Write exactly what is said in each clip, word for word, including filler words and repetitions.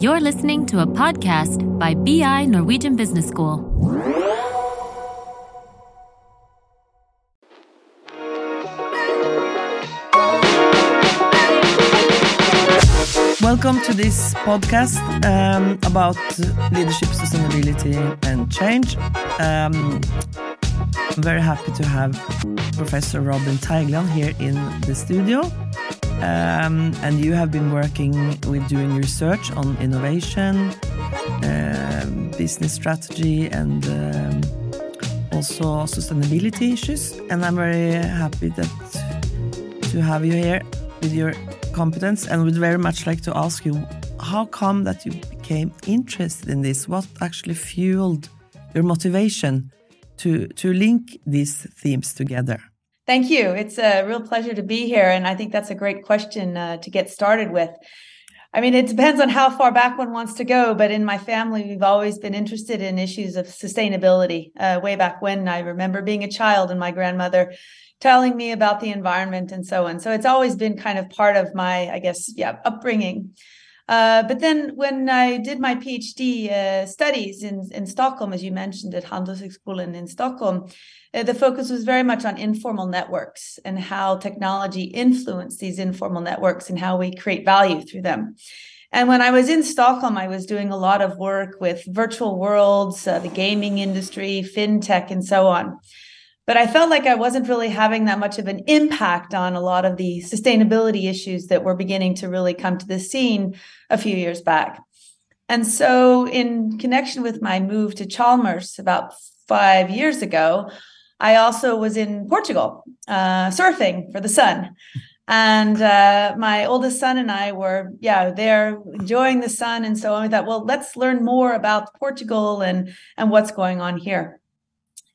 You're listening to a podcast by B I Norwegian Business School. Welcome to this podcast um, about leadership, sustainability and change. Um, I'm very happy to have Professor Robin Teigland here in the studio. Um, and you have been working with doing research on innovation, uh, business strategy, and um, also sustainability issues. And I'm very happy that to have you here with your competence, and would very much like to ask you, how come that you became interested in this? What actually fueled your motivation to to link these themes together? Thank you. It's a real pleasure to be here. And I think that's a great question uh, to get started with. I mean, it depends on how far back one wants to go. But in my family, we've always been interested in issues of sustainability. Uh, way back when, I remember being a child and my grandmother telling me about the environment and so on. So it's always been kind of part of my, I guess, yeah, upbringing. Uh, but then when I did my PhD uh, studies in, in Stockholm, as you mentioned, at Handelshögskolan in Stockholm, uh, the focus was very much on informal networks and how technology influenced these informal networks and how we create value through them. And when I was in Stockholm, I was doing a lot of work with virtual worlds, uh, the gaming industry, fintech, and so on. But I felt like I wasn't really having that much of an impact on a lot of the sustainability issues that were beginning to really come to the scene a few years back. And so in connection with my move to Chalmers about five years ago, I also was in Portugal uh, surfing for the sun. And uh, my oldest son and I were, yeah, there enjoying the sun and so on. We thought, well, let's learn more about Portugal and, and what's going on here.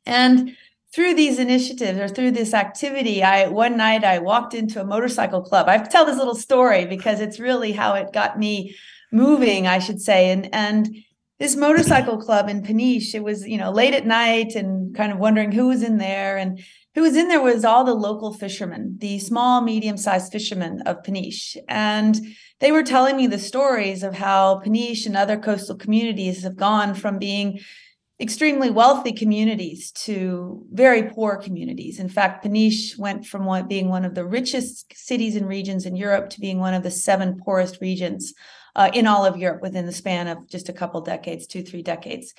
And through these initiatives or through this activity, I one night I walked into a motorcycle club. I tell this little story because it's really how it got me moving, I should say. And and this motorcycle club in Peniche, it was, you know, late at night and kind of wondering who was in there. And who was in there was all the local fishermen, the small, medium-sized fishermen of Peniche. And they were telling me the stories of how Peniche and other coastal communities have gone from being extremely wealthy communities to very poor communities. In fact, Peniche went from one, being one of the richest cities and regions in Europe to being one of the seven poorest regions uh, in all of Europe within the span of just a couple decades, two, three decades.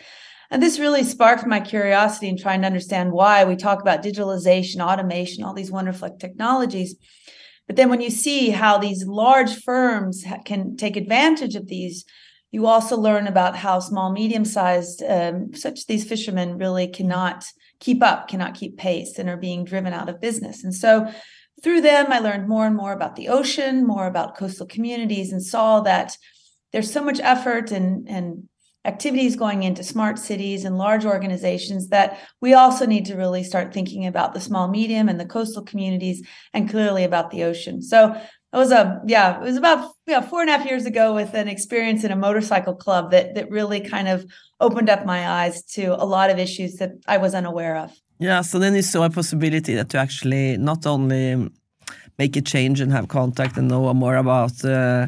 And this really sparked my curiosity in trying to understand why we talk about digitalization, automation, all these wonderful technologies. But then when you see how these large firms can take advantage of these, you also learn about how small, medium-sized, um, such these fishermen really cannot keep up, cannot keep pace, and are being driven out of business. And so through them, I learned more and more about the ocean, more about coastal communities, and saw that there's so much effort and, and activities going into smart cities and large organizations that we also need to really start thinking about the small, medium, and the coastal communities, and clearly about the ocean. So It was a yeah. It was about yeah four and a half years ago with an experience in a motorcycle club that that really kind of opened up my eyes to a lot of issues that I was unaware of. Yeah. So then you saw a possibility that to actually not only make a change and have contact and know more about uh,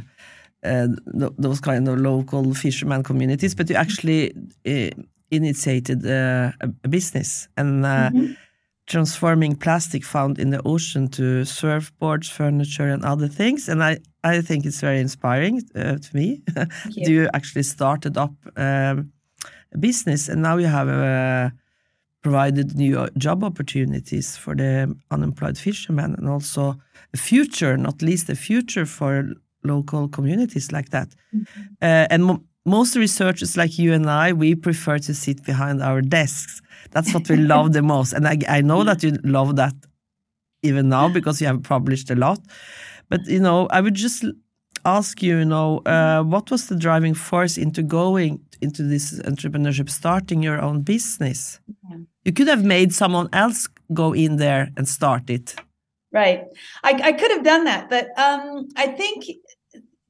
uh, those kind of local fisherman communities, but you actually uh, initiated uh, a business and. Uh, mm-hmm. Transforming plastic found in the ocean to surfboards, furniture, and other things. And I, I think it's very inspiring uh, to me. You. You actually started up um, a business, and now you have uh, provided new job opportunities for the unemployed fishermen, and also a future, not least a future for local communities like that. Mm-hmm. Uh, and mo- Most researchers like you and I, we prefer to sit behind our desks. That's what we love the most. And I, I know that you love that even now because you have published a lot. But, you know, I would just ask you, you know, uh, what was the driving force into going into this entrepreneurship, starting your own business? Yeah. You could have made someone else go in there and start it. Right. I, I could have done that. But um, I think...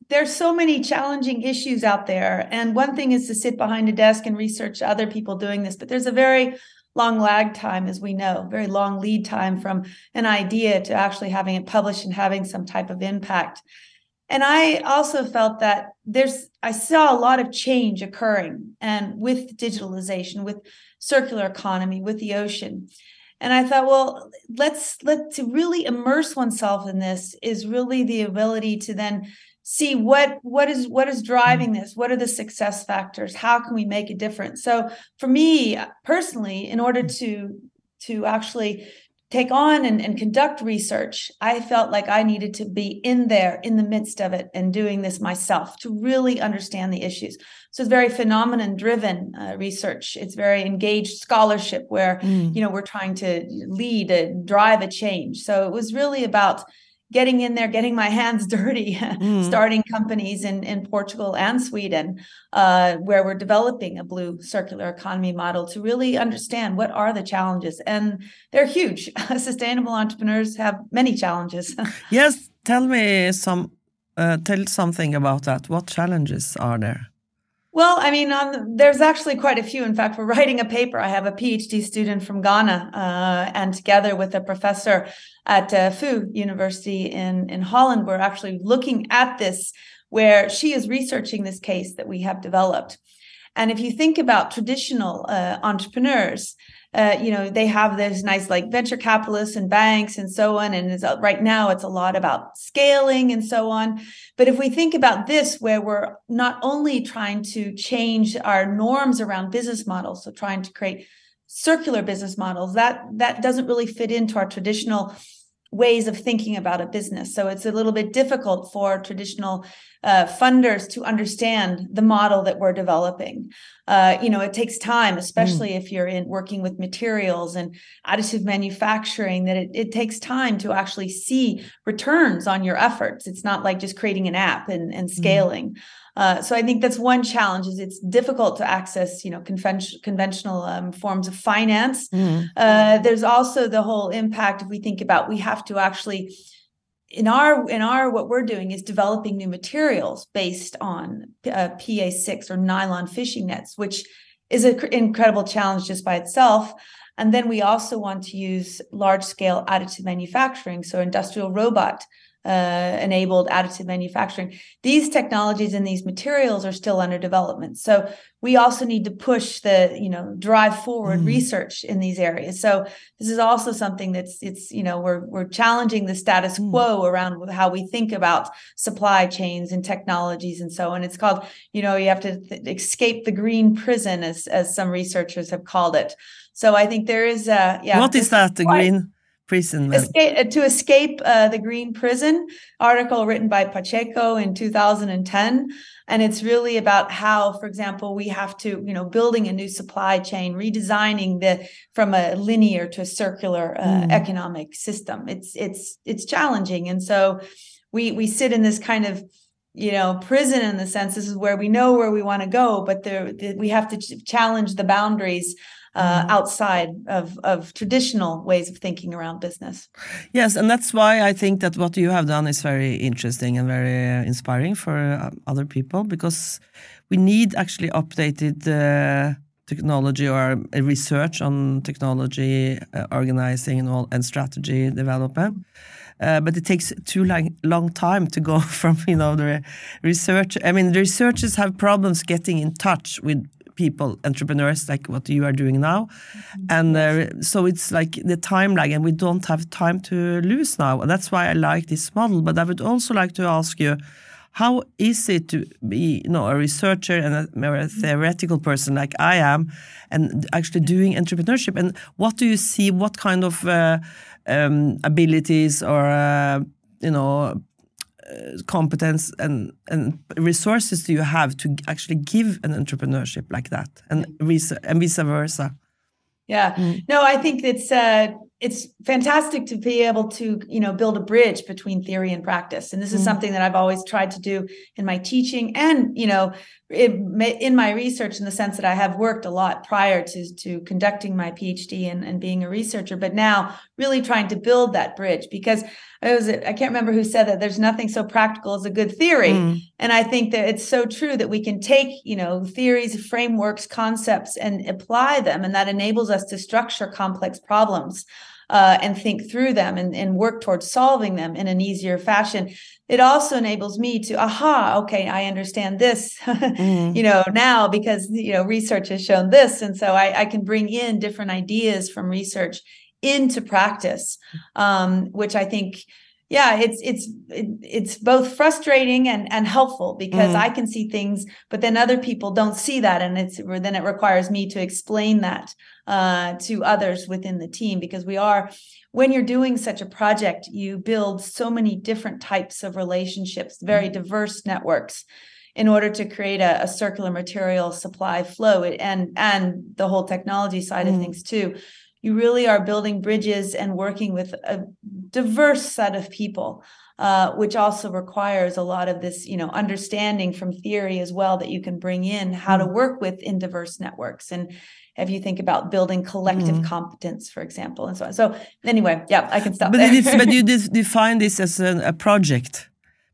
There's so many challenging issues out there. And one thing is to sit behind a desk and research other people doing this, but there's a very long lag time, as we know, very long lead time from an idea to actually having it published and having some type of impact. And I also felt that there's, I saw a lot of change occurring, and with digitalization, with circular economy, with the ocean. And I thought, well, let's let to really immerse oneself in this is really the ability to then see what what is what is driving this, what are the success factors, how can we make a difference. So for me personally, in order to to actually take on and, and conduct research, I felt like I needed to be in there, in the midst of it, and doing this myself to really understand the issues. So it's very phenomenon-driven uh, research. It's very engaged scholarship where, mm. you know, we're trying to lead, uh, drive a change. So it was really about getting in there, getting my hands dirty, mm. starting companies in, in Portugal and Sweden, uh, where we're developing a blue circular economy model to really understand what are the challenges. And they're huge. Sustainable entrepreneurs have many challenges. Yes. Tell me some, uh, tell something about that. What challenges are there? Well, I mean, um, there's actually quite a few. In fact, we're writing a paper. I have a P H D student from Ghana, uh, and together with a professor at uh, Fu University in, in Holland, we're actually looking at this, where she is researching this case that we have developed. And if you think about traditional uh, entrepreneurs, uh, you know, they have those nice like venture capitalists and banks and so on. And it's, right now it's a lot about scaling and so on. But if we think about this, where we're not only trying to change our norms around business models, so trying to create circular business models, that that doesn't really fit into our traditional ways of thinking about a business. So it's a little bit difficult for traditional uh, funders to understand the model that we're developing. Uh, you know, it takes time, especially mm. if you're in working with materials and additive manufacturing, that it, it takes time to actually see returns on your efforts. It's not like just creating an app and, and scaling. Mm. Uh, so I think that's one challenge, is it's difficult to access, you know, convention, conventional um, forms of finance. Mm. Uh, there's also the whole impact. If we think about, we have to actually in our in our what we're doing is developing new materials based on uh, P A six or nylon fishing nets, which is an incredible challenge just by itself. And then we also want to use large scale additive manufacturing, so industrial robot Uh, enabled additive manufacturing. These technologies and these materials are still under development. So we also need to push the, you know, drive forward mm. research in these areas. So this is also something that's, it's, you know, we're, we're challenging the status mm. quo around how we think about supply chains and technologies and so on. It's called, you know, you have to th- escape the green prison, as, as some researchers have called it. So I think there is a, yeah. What is that, the green prison? Escape, to escape uh, the green prison, article written by Pacheco in two thousand ten. And it's really about how, for example, we have to, you know, building a new supply chain, redesigning the from a linear to a circular uh, mm. economic system. It's it's it's challenging. And so we we sit in this kind of, you know, prison, in the sense this is where we know where we want to go, but there, we have to ch- challenge the boundaries Uh, outside of, of traditional ways of thinking around business. Yes, and that's why I think that what you have done is very interesting and very inspiring for uh, other people, because we need actually updated uh, technology or research on technology, uh, organizing and all, and strategy development. Uh, but it takes too long, long time to go from, you know, the research. I mean, the researchers have problems getting in touch with people, entrepreneurs, like what you are doing now. Mm-hmm. And uh, so it's like the time lag, and we don't have time to lose now. That's why I like this model. But I would also like to ask you, how is it to be, you know, a researcher and a, a theoretical person like I am, and actually doing entrepreneurship? And what do you see, what kind of uh, um, abilities or, uh, you know, competence and, and resources do you have to actually give an entrepreneurship like that, and vice, and vice versa? Yeah, mm. no, I think it's uh, it's fantastic to be able to, you know, build a bridge between theory and practice. And this is mm. something that I've always tried to do in my teaching and, you know, in, in my research, in the sense that I have worked a lot prior to, to conducting my P H D and, and being a researcher, but now really trying to build that bridge, because I was, I can't remember who said that there's nothing so practical as a good theory. Mm. And I think that it's so true that we can take, you know, theories, frameworks, concepts, and apply them. And that enables us to structure complex problems. uh, and think through them and, and work towards solving them in an easier fashion. It also enables me to, aha, okay, I understand this, mm-hmm. you know, now because, you know, research has shown this. And so I, I can bring in different ideas from research into practice, um, which I think, yeah, it's it's it's both frustrating and, and helpful because mm. I can see things, but then other people don't see that, and it's then it requires me to explain that uh, to others within the team, because we are, when you're doing such a project, you build so many different types of relationships, very mm. diverse networks, in order to create a, a circular material supply flow and and the whole technology side mm. of things too. You really are building bridges and working with a diverse set of people, uh, which also requires a lot of this, you know, understanding from theory as well that you can bring in how to work with in diverse networks. And if you think about building collective mm. competence, for example, and so on. So anyway, yeah, I can stop but there. It's, but you define this as a, a project,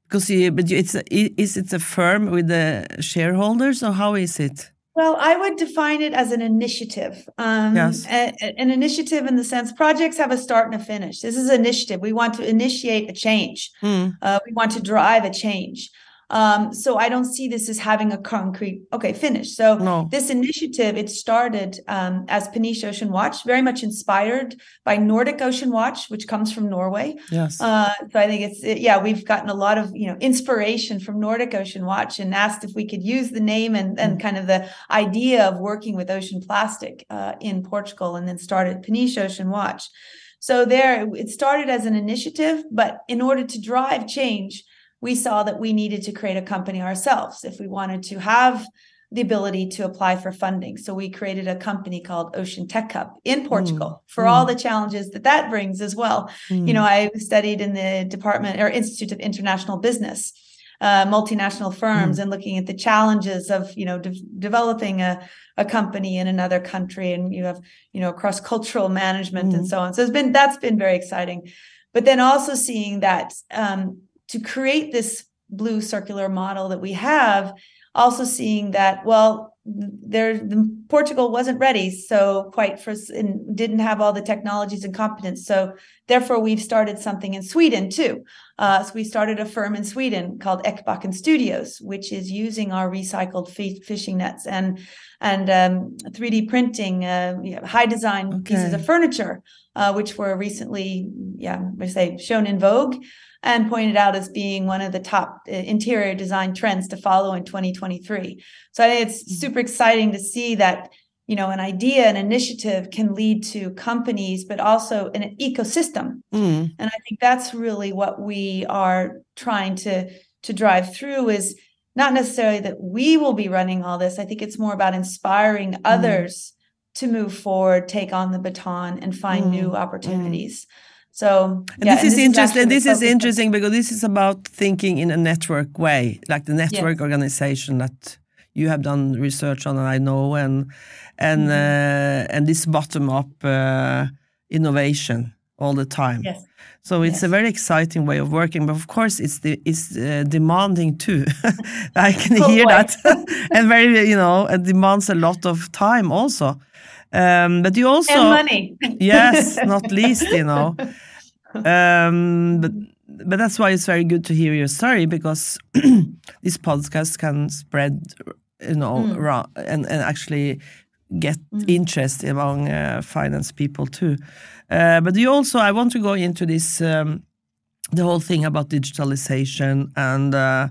because you, but it's a, is it a firm with the shareholders, or how is it? Well, I would define it as an initiative, um, yes. a, an initiative in the sense projects have a start and a finish. This is an initiative. We want to initiate a change. Mm. Uh, we want to drive a change. Um, so I don't see this as having a concrete, okay, finish. So no. This initiative, it started um, as Peniche Ocean Watch, very much inspired by Nordic Ocean Watch, which comes from Norway. Yes. Uh, so I think it's, it, yeah, we've gotten a lot of, you know, inspiration from Nordic Ocean Watch, and asked if we could use the name and, and mm. kind of the idea of working with ocean plastic uh, in Portugal, and then started Peniche Ocean Watch. So there, it started as an initiative, but in order to drive change, we saw that we needed to create a company ourselves if we wanted to have the ability to apply for funding. So we created a company called Ocean Tech Cup in Portugal mm. for mm. all the challenges that that brings as well. Mm. You know, I studied in the Department or Institute of International Business, uh, multinational firms, mm. and looking at the challenges of, you know, de- developing a, a company in another country. And you have, you know, cross-cultural management mm. and so on. So it's been, that's been very exciting. But then also seeing that, um, to create this blue circular model that we have, also seeing that, well, there the, Portugal wasn't ready, so quite for and didn't have all the technologies and competence. So therefore, we've started something in Sweden too. Uh, so we started a firm in Sweden called Ekbacken Studios, which is using our recycled f- fishing nets and and um, three D printing, uh, you know, high design okay. pieces of furniture, uh, which were recently, yeah, I say shown in Vogue, and pointed out as being one of the top interior design trends to follow in twenty twenty-three. So I think it's super exciting to see that, you know, an idea, an initiative can lead to companies, but also an ecosystem. Mm. And I think that's really what we are trying to, to drive through, is not necessarily that we will be running all this. I think it's more about inspiring mm. others to move forward, take on the baton, and find mm. new opportunities. Mm. So and yeah, this is interesting. And this is, interest, and this is interesting because this is about thinking in a network way, like the network yes. organization that you have done research on, and I know, and and mm-hmm. uh, and this bottom up uh, innovation all the time. Yes. So it's yes. a very exciting way of working, but of course it's the, it's uh, demanding too. I can oh, hear boy. that, and very you know, it demands a lot of time also. Um, but you also and money. Yes, not least, you know. Um, but but that's why it's very good to hear your story, because this podcast can spread, you know, mm. ra- and and actually get mm. interest among uh, finance people too. Uh, but you also, I want to go into this um, the whole thing about digitalization and uh,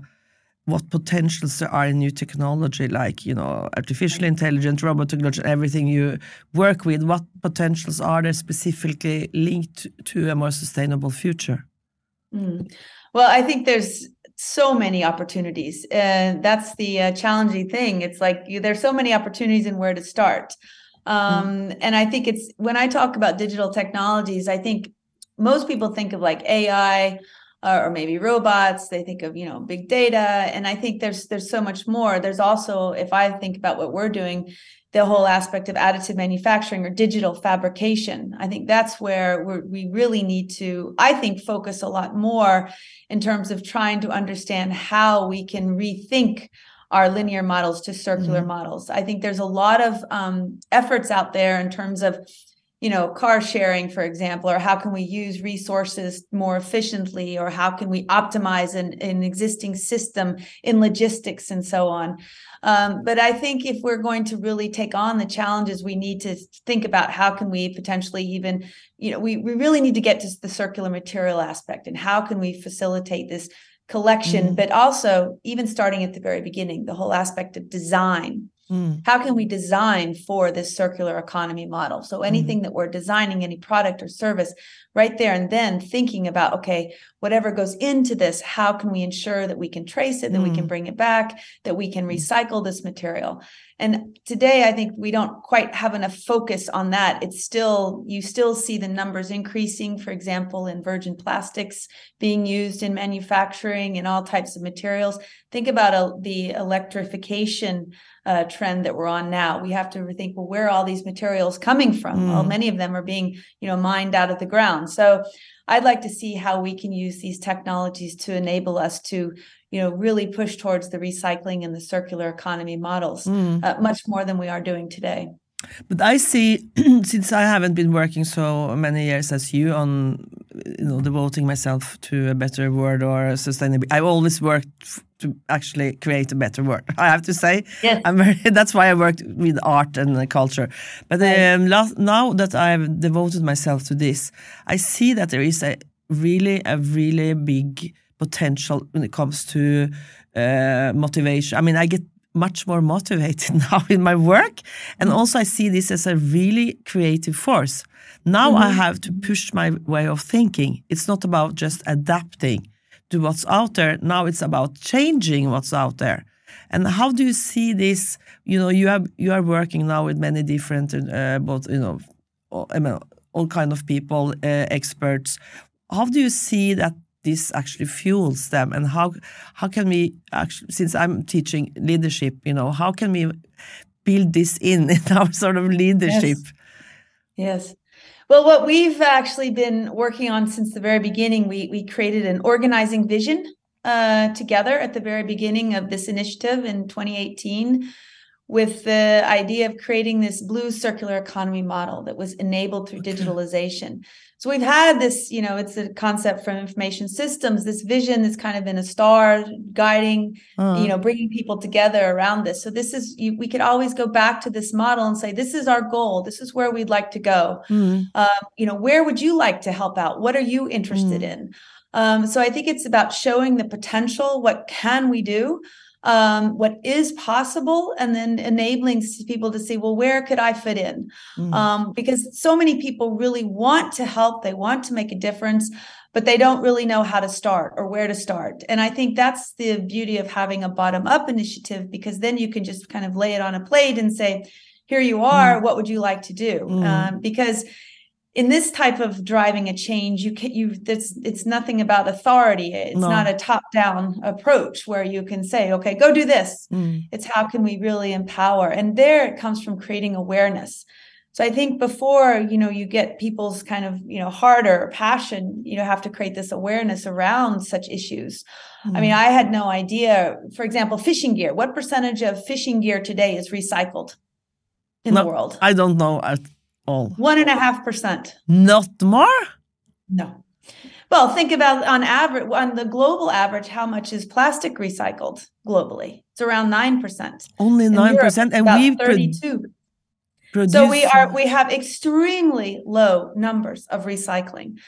what potentials there are in new technology, like, you know, artificial intelligence, robot technology, everything you work with. What potentials are there specifically linked to a more sustainable future? Mm. Well, I think there's so many opportunities, and uh, that's the uh, challenging thing. It's like you, there's so many opportunities and where to start. Um, and I think it's, when I talk about digital technologies, I think most people think of like A I uh, or maybe robots. They think of, you know, big data. And I think there's, there's so much more. There's also, if I think about what we're doing, the whole aspect of additive manufacturing or digital fabrication. I think that's where we're, we really need to, I think, focus a lot more in terms of trying to understand how we can rethink our linear models to circular mm-hmm. models. I think there's a lot of um, efforts out there in terms of you know, car sharing, for example, or how can we use resources more efficiently, or how can we optimize an, an existing system in logistics and so on. Um, but I think if we're going to really take on the challenges, we need to think about how can we potentially even, you know, we, we really need to get to the circular material aspect and how can we facilitate this collection, mm-hmm. but also even starting at the very beginning, the whole aspect of design. Mm. How can we design for this circular economy model? So anything mm. that we're designing, any product or service, right there and then thinking about, okay, whatever goes into this, how can we ensure that we can trace it, that mm. we can bring it back, that we can recycle this material? And today, I think we don't quite have enough focus on that. It's still, you still see the numbers increasing, for example, in virgin plastics being used in manufacturing and all types of materials. Think about uh, the electrification uh, trend that we're on now. We have to rethink, well, where are all these materials coming from? Mm. Well, many of them are being, you know, mined out of the ground. So I'd like to see how we can use these technologies to enable us to, you know, really push towards the recycling and the circular economy models mm. uh, much more than we are doing today. But I see, since I haven't been working so many years as you on, you know, devoting myself to a better world or sustainability, I've always worked f- to actually create a better world. I have to say, yes. I'm very, that's why I worked with art and culture. But um, last, now that I've devoted myself to this, I see that there is a really, a really big potential when it comes to uh, motivation. I mean, I get much more motivated now in my work. And also I see this as a really creative force. Now mm-hmm. I have to push my way of thinking. It's not about just adapting to what's out there. Now it's about changing what's out there. And how do you see this? You know, you have, you are working now with many different, uh, both, you know, all, I mean, all kind of people, uh, experts. How do you see that this actually fuels them, and how how can we actually, since I'm teaching leadership, you know, how can we build this in, in our sort of leadership? Yes. Yes. Well, what we've actually been working on since the very beginning, we we created an organizing vision uh, together at the very beginning of this initiative in twenty eighteen, with the idea of creating this blue circular economy model that was enabled through okay. digitalization. So we've had this, you know, it's a concept from information systems, this vision that's kind of been a star guiding, uh-huh. you know, bringing people together around this. So this is, you, we could always go back to this model and say, this is our goal. This is where we'd like to go. Mm. Um, you know, where would you like to help out? What are you interested mm. in? Um, so I think it's about showing the potential. What can we do? Um, what is possible, and then enabling people to see, well, where could I fit in? Mm. Um, because so many people really want to help, they want to make a difference, but they don't really know how to start or where to start. And I think that's the beauty of having a bottom-up initiative, because then you can just kind of lay it on a plate and say, here you are, mm. what would you like to do? Mm. Um, because in this type of driving a change, you can, you it's, it's nothing about authority. It's no. not a top-down approach where you can say, okay, go do this. Mm. It's how can we really empower? And there it comes from creating awareness. So I think before, you know, you get people's kind of, you know, heart or passion, you know, have to create this awareness around such issues. Mm. I mean, I had no idea, for example, fishing gear. What percentage of fishing gear today is recycled in no, the world? I don't know. I- All. One and a half percent. Not more? No. Well, think about on average, on the global average, how much is plastic recycled globally? It's around nine percent. Only in nine percent, and we thirty-two. Pro- produce- so we are we have extremely low numbers of recycling.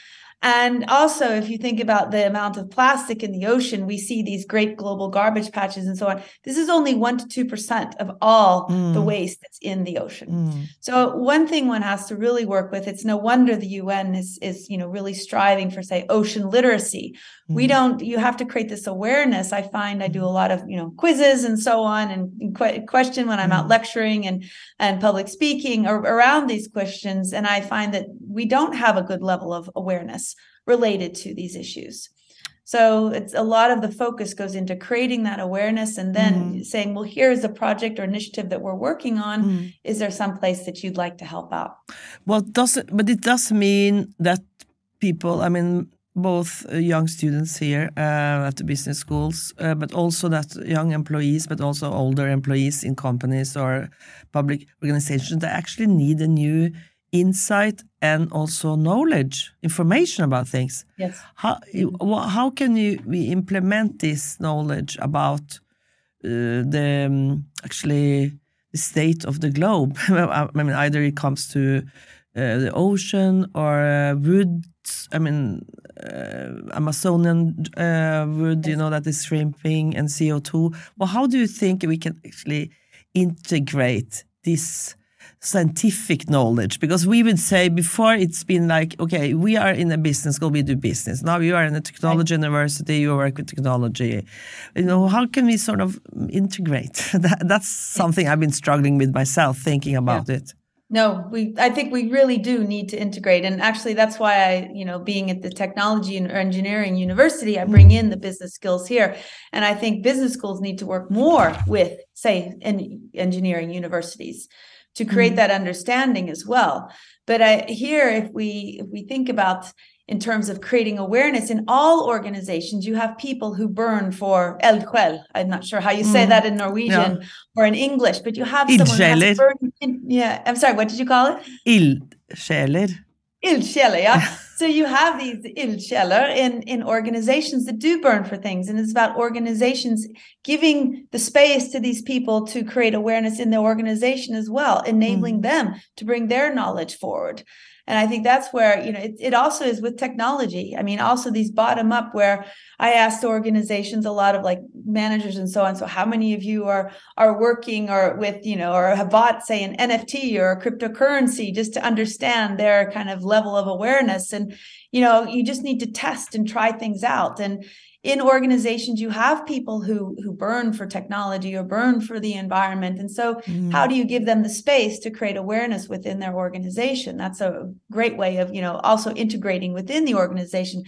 And also, if you think about the amount of plastic in the ocean, we see these great global garbage patches and so on. This is only one to two percent of all mm. the waste that's in the ocean. Mm. So one thing one has to really work with, it's no wonder the U N is, is you know, really striving for, say, ocean literacy. Mm. We don't, you have to create this awareness. I find I do a lot of, you know, quizzes and so on, and que- question when I'm mm. out lecturing and, and public speaking or, around these questions. And I find that we don't have a good level of awareness related to these issues. So it's a lot of the focus goes into creating that awareness and then mm. saying, well, here's a project or initiative that we're working on. Mm. Is there some place that you'd like to help out? Well, does it, but it does mean that people, I mean, both young students here uh, at the business schools, uh, but also that young employees, but also older employees in companies or public organizations, they actually need a new insight and also knowledge, information about things. Yes. How how can you we implement this knowledge about uh, the um, actually the state of the globe? I mean, either it comes to uh, the ocean or uh, woods. I mean, uh, Amazonian uh, wood. You know, that is shrimping and C O two. Well, how do you think we can actually integrate this scientific knowledge? Because we would say before it's been like, okay, we are in a business school, we do business. Now you are in a technology right. university, you work with technology. You know, how can we sort of integrate? that, that's something I've been struggling with myself, thinking about yeah. it. No, we. I think we really do need to integrate. And actually, that's why I, you know, being at the Technology and Engineering University, I bring in the business skills here. And I think business schools need to work more with, say, en- engineering universities to create that understanding as well. But I, here, if we if we think about in terms of creating awareness in all organizations, you have people who burn for eldsjäl. I'm not sure how you say mm. that in Norwegian yeah. or in English, but you have someone who has a burden in, yeah, I'm sorry, what did you call it? Eldsjäler. Eldsjäler, yeah. So you have these eldsjäler in, in organizations that do burn for things. And it's about organizations giving the space to these people to create awareness in the organization as well, enabling mm. them to bring their knowledge forward. And I think that's where, you know, it, it also is with technology. I mean, also these bottom up where I asked organizations, a lot of like managers and so on. So how many of you are are working or with, you know, or have bought, say, an N F T or a cryptocurrency just to understand their kind of level of awareness? And, you know, you just need to test and try things out. And in organizations, you have people who who burn for technology or burn for the environment. And so mm. how do you give them the space to create awareness within their organization? That's a great way of, you know, also integrating within the organization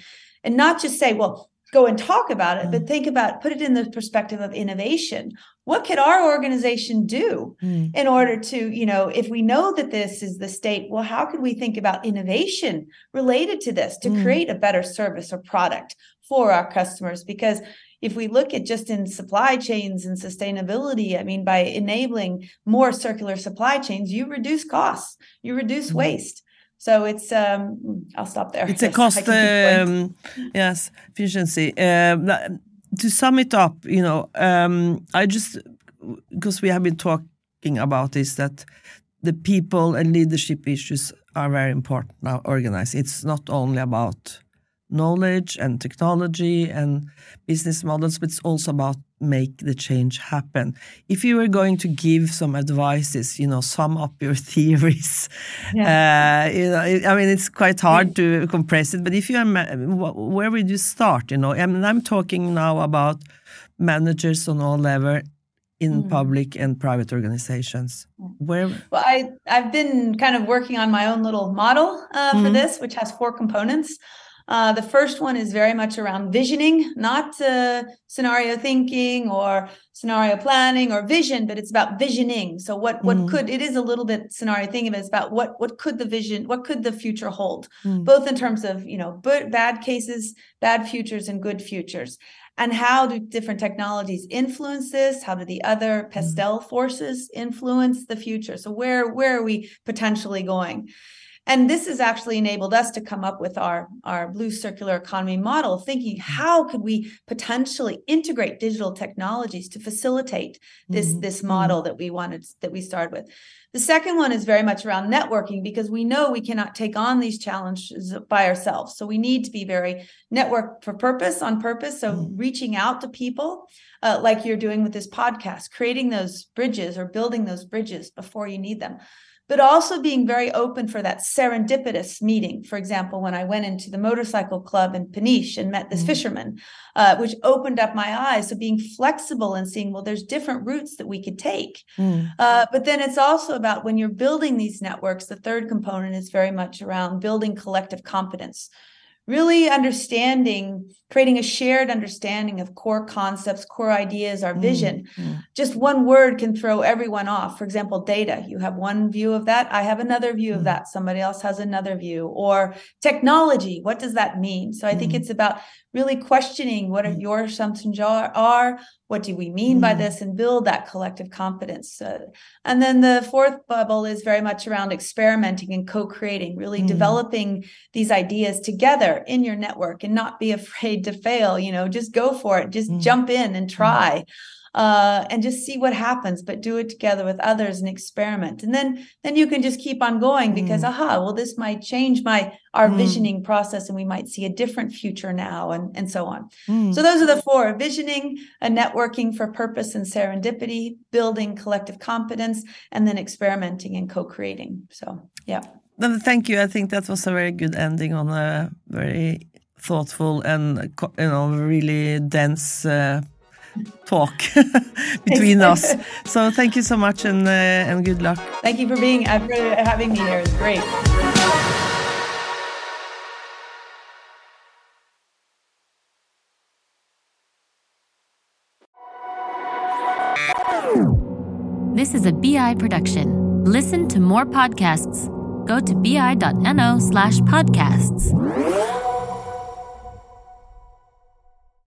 and not just say, well, go and talk about it, mm. but think about, put it in the perspective of innovation. What could our organization do mm. in order to, you know, if we know that this is the state, well, how could we think about innovation related to this to mm. create a better service or product for our customers? Because if we look at just in supply chains and sustainability, I mean, by enabling more circular supply chains, you reduce costs, you reduce mm. waste. So it's, um, I'll stop there. It's a cost, um, yes, efficiency. Uh, to sum it up, you know, um, I just, because we have been talking about this, that the people and leadership issues are very important now organized. It's not only about knowledge and technology and business models, but it's also about make the change happen. If you were going to give some advices, you know, sum up your theories, yeah. uh, you know, I mean, it's quite hard to compress it, but if you are, where would you start, you know? I mean, I'm talking now about managers on all levels, in public and private organizations. Where? Well, I, I've been kind of working on my own little model uh, for mm-hmm. this, which has four components. Uh, the first one is very much around visioning, not uh, scenario thinking or scenario planning or vision, but it's about visioning. So what what mm. could, it is a little bit scenario thinking, but it's about what what could the vision, what could the future hold, mm. both in terms of, you know, b- bad cases, bad futures and good futures. And how do different technologies influence this? How do the other Pestel mm. forces influence the future? So where where are we potentially going? And this has actually enabled us to come up with our, our blue circular economy model, thinking how could we potentially integrate digital technologies to facilitate this, mm-hmm. this model that we wanted, that we started with. The second one is very much around networking, because we know we cannot take on these challenges by ourselves. So we need to be very network for purpose, on purpose. So mm-hmm. reaching out to people uh, like you're doing with this podcast, creating those bridges or building those bridges before you need them. But also being very open for that serendipitous meeting. For example, when I went into the motorcycle club in Peniche and met this mm-hmm. fisherman, uh, which opened up my eyes. So being flexible and seeing, well, there's different routes that we could take. Mm. Uh, but then it's also about when you're building these networks, the third component is very much around building collective competence. Really understanding, creating a shared understanding of core concepts, core ideas, our vision. Mm-hmm. Just one word can throw everyone off. For example, data. You have one view of that. I have another view mm-hmm. of that. Somebody else has another view. Or technology. What does that mean? So I mm-hmm. think it's about really questioning what your assumptions are, What do we mean mm. by this? And build that collective confidence. Uh, and then the fourth bubble is very much around experimenting and co-creating, really mm. developing these ideas together in your network and not be afraid to fail. You know, just go for it. Just mm. jump in and try. Mm. Uh, and just see what happens, but do it together with others and experiment. And then, then you can just keep on going because, mm. aha, well, this might change my our mm. visioning process and we might see a different future now and, and so on. Mm. So those are the four: visioning, a networking for purpose and serendipity, building collective competence, and then experimenting and co-creating. So, yeah. Thank you. I think that was a very good ending on a very thoughtful and, you know, really dense uh talk between us. So thank you so much and uh, and good luck. Thank you for being for having me here. It's great. This is a B I production. Listen to more podcasts. Go to b i dot n o slash podcasts.